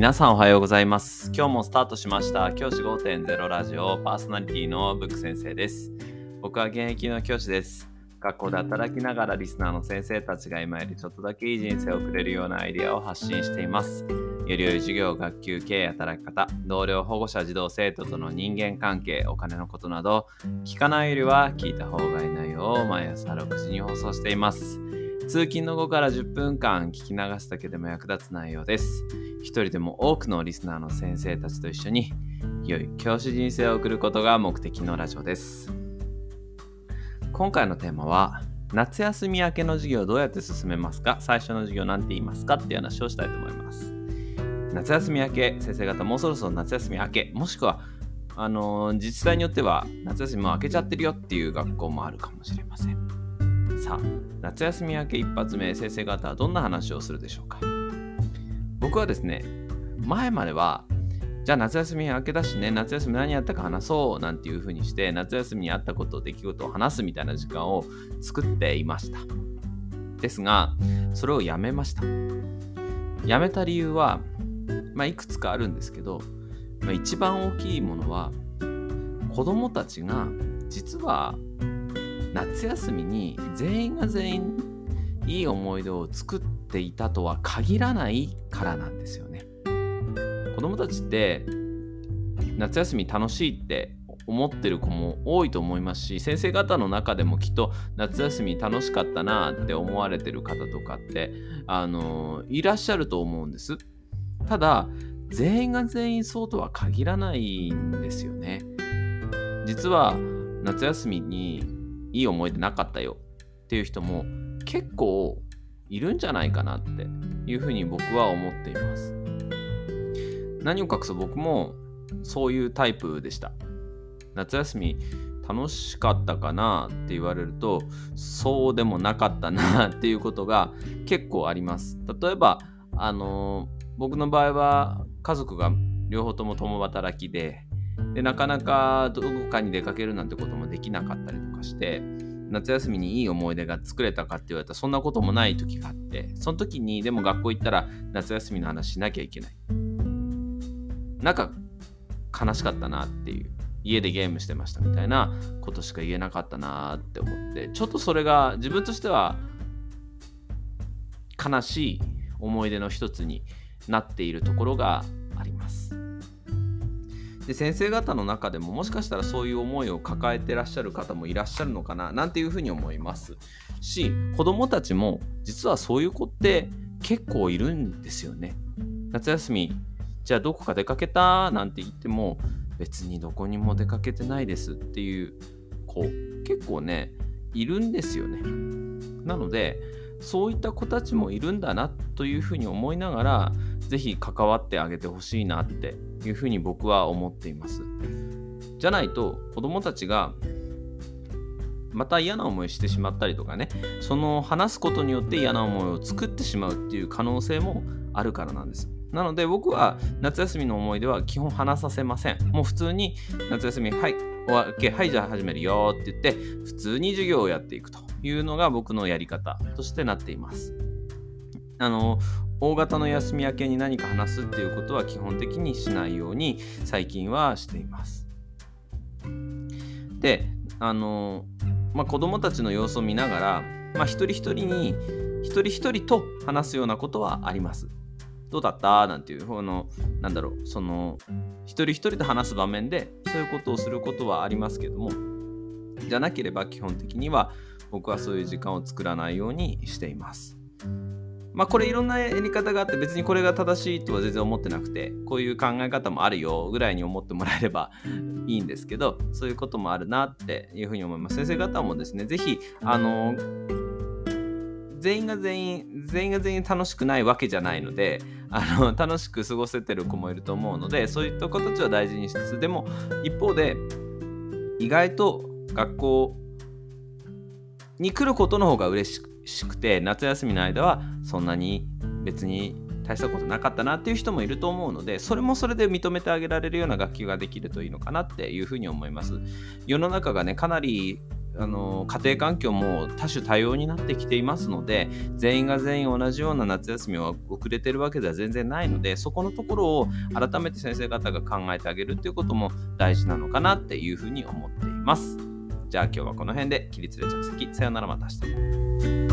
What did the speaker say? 皆さんおはようございます。今日もスタートしました教師 5.0 ラジオパーソナリティのブック先生です。僕は現役の教師です。学校で働きながらリスナーの先生たちが今よりちょっとだけいい人生を送れるようなアイデアを発信しています。より良い授業、学級経営、働き方、同僚、保護者、児童生徒との人間関係、お金のことなど聞かないよりは聞いた方がいい内容を毎朝6時に放送しています。通勤の後から10分間聞き流すだけでも役立つ内容です。一人でも多くのリスナーの先生たちと一緒に良い教師人生を送ることが目的のラジオです。今回のテーマは夏休み明けの授業をどうやって進めますか、最初の授業なんて言いますかっていう話をしたいと思います。夏休み明け、先生方もうそろそろ夏休み明け、もしくは自治体によっては夏休みも明けちゃってるよっていう学校もあるかもしれません。さあ、夏休み明け一発目、先生方はどんな話をするでしょうか。僕はですね、前まではじゃあ夏休み明けだしね、夏休み何やったか話そうなんていう風にして、夏休みにあったこと、出来事を話すみたいな時間を作っていました。ですがそれをやめました。やめた理由は、いくつかあるんですけど、一番大きいものは子どもたちが実は夏休みに全員が全員いい思い出を作っていたとは限らないからなんですよね。子どもたちって夏休み楽しいって思ってる子も多いと思いますし、先生方の中でもきっと夏休み楽しかったなって思われてる方とかっていらっしゃると思うんです。ただ全員が全員そうとは限らないんですよね。実は夏休みにいい思い出なかったよっていう人も結構いるんじゃないかなっていうふうに僕は思っています。何を隠そう、僕もそういうタイプでした。夏休み楽しかったかなって言われると、そうでもなかったなっていうことが結構あります。例えば僕の場合は家族が両方とも共働き でなかなかどこかに出かけるなんてこともできなかったりとかして、夏休みにいい思い出が作れたかって言われたらそんなこともない時があって、その時にでも学校行ったら夏休みの話しなきゃいけない、なんか悲しかったなっていう、家でゲームしてましたみたいなことしか言えなかったなって思って、ちょっとそれが自分としては悲しい思い出の一つになっているところがあります。で、先生方の中でももしかしたらそういう思いを抱えてらっしゃる方もいらっしゃるのかななんていうふうに思いますし、子どもたちも実はそういう子って結構いるんですよね。夏休みじゃあどこか出かけたなんて言っても、別にどこにも出かけてないですっていう子結構ねいるんですよね。なのでそういった子たちもいるんだなというふうに思いながら、ぜひ関わってあげてほしいなっていうふうに僕は思っています。じゃないと子どもたちがまた嫌な思いしてしまったりとかね、その話すことによって嫌な思いを作ってしまうっていう可能性もあるからなんです。なので僕は夏休みの思い出は基本話させません。もう普通に夏休みはい終わり、はいじゃあ始めるよって言って普通に授業をやっていくというのが僕のやり方としてなっています。大型の休み明けに何か話すっていうことは基本的にしないように最近はしています。で、子どもたちの様子を見ながら、一人一人と話すようなことはあります。どうだったなんていう一人一人と話す場面でそういうことをすることはありますけども、じゃなければ基本的には僕はそういう時間を作らないようにしています。これいろんなやり方があって、別にこれが正しいとは全然思ってなくて、こういう考え方もあるよぐらいに思ってもらえればいいんですけど、そういうこともあるなっていうふうに思います。先生方もですね、ぜひ全員が全員楽しくないわけじゃないので、楽しく過ごせてる子もいると思うので、そういった子たちは大事にしつつ、でも一方で意外と学校に来ることの方が嬉しくて、夏休みの間はそんなに別に大したことなかったなっていう人もいると思うので、それもそれで認めてあげられるような学級ができるといいのかなっていうふうに思います。世の中がね、かなり家庭環境も多種多様になってきていますので、全員が全員同じような夏休みを遅れてるわけでは全然ないので、そこのところを改めて先生方が考えてあげるということも大事なのかなっていうふうに思っています。じゃあ今日はこの辺で、起立で着席、さよなら、また明日。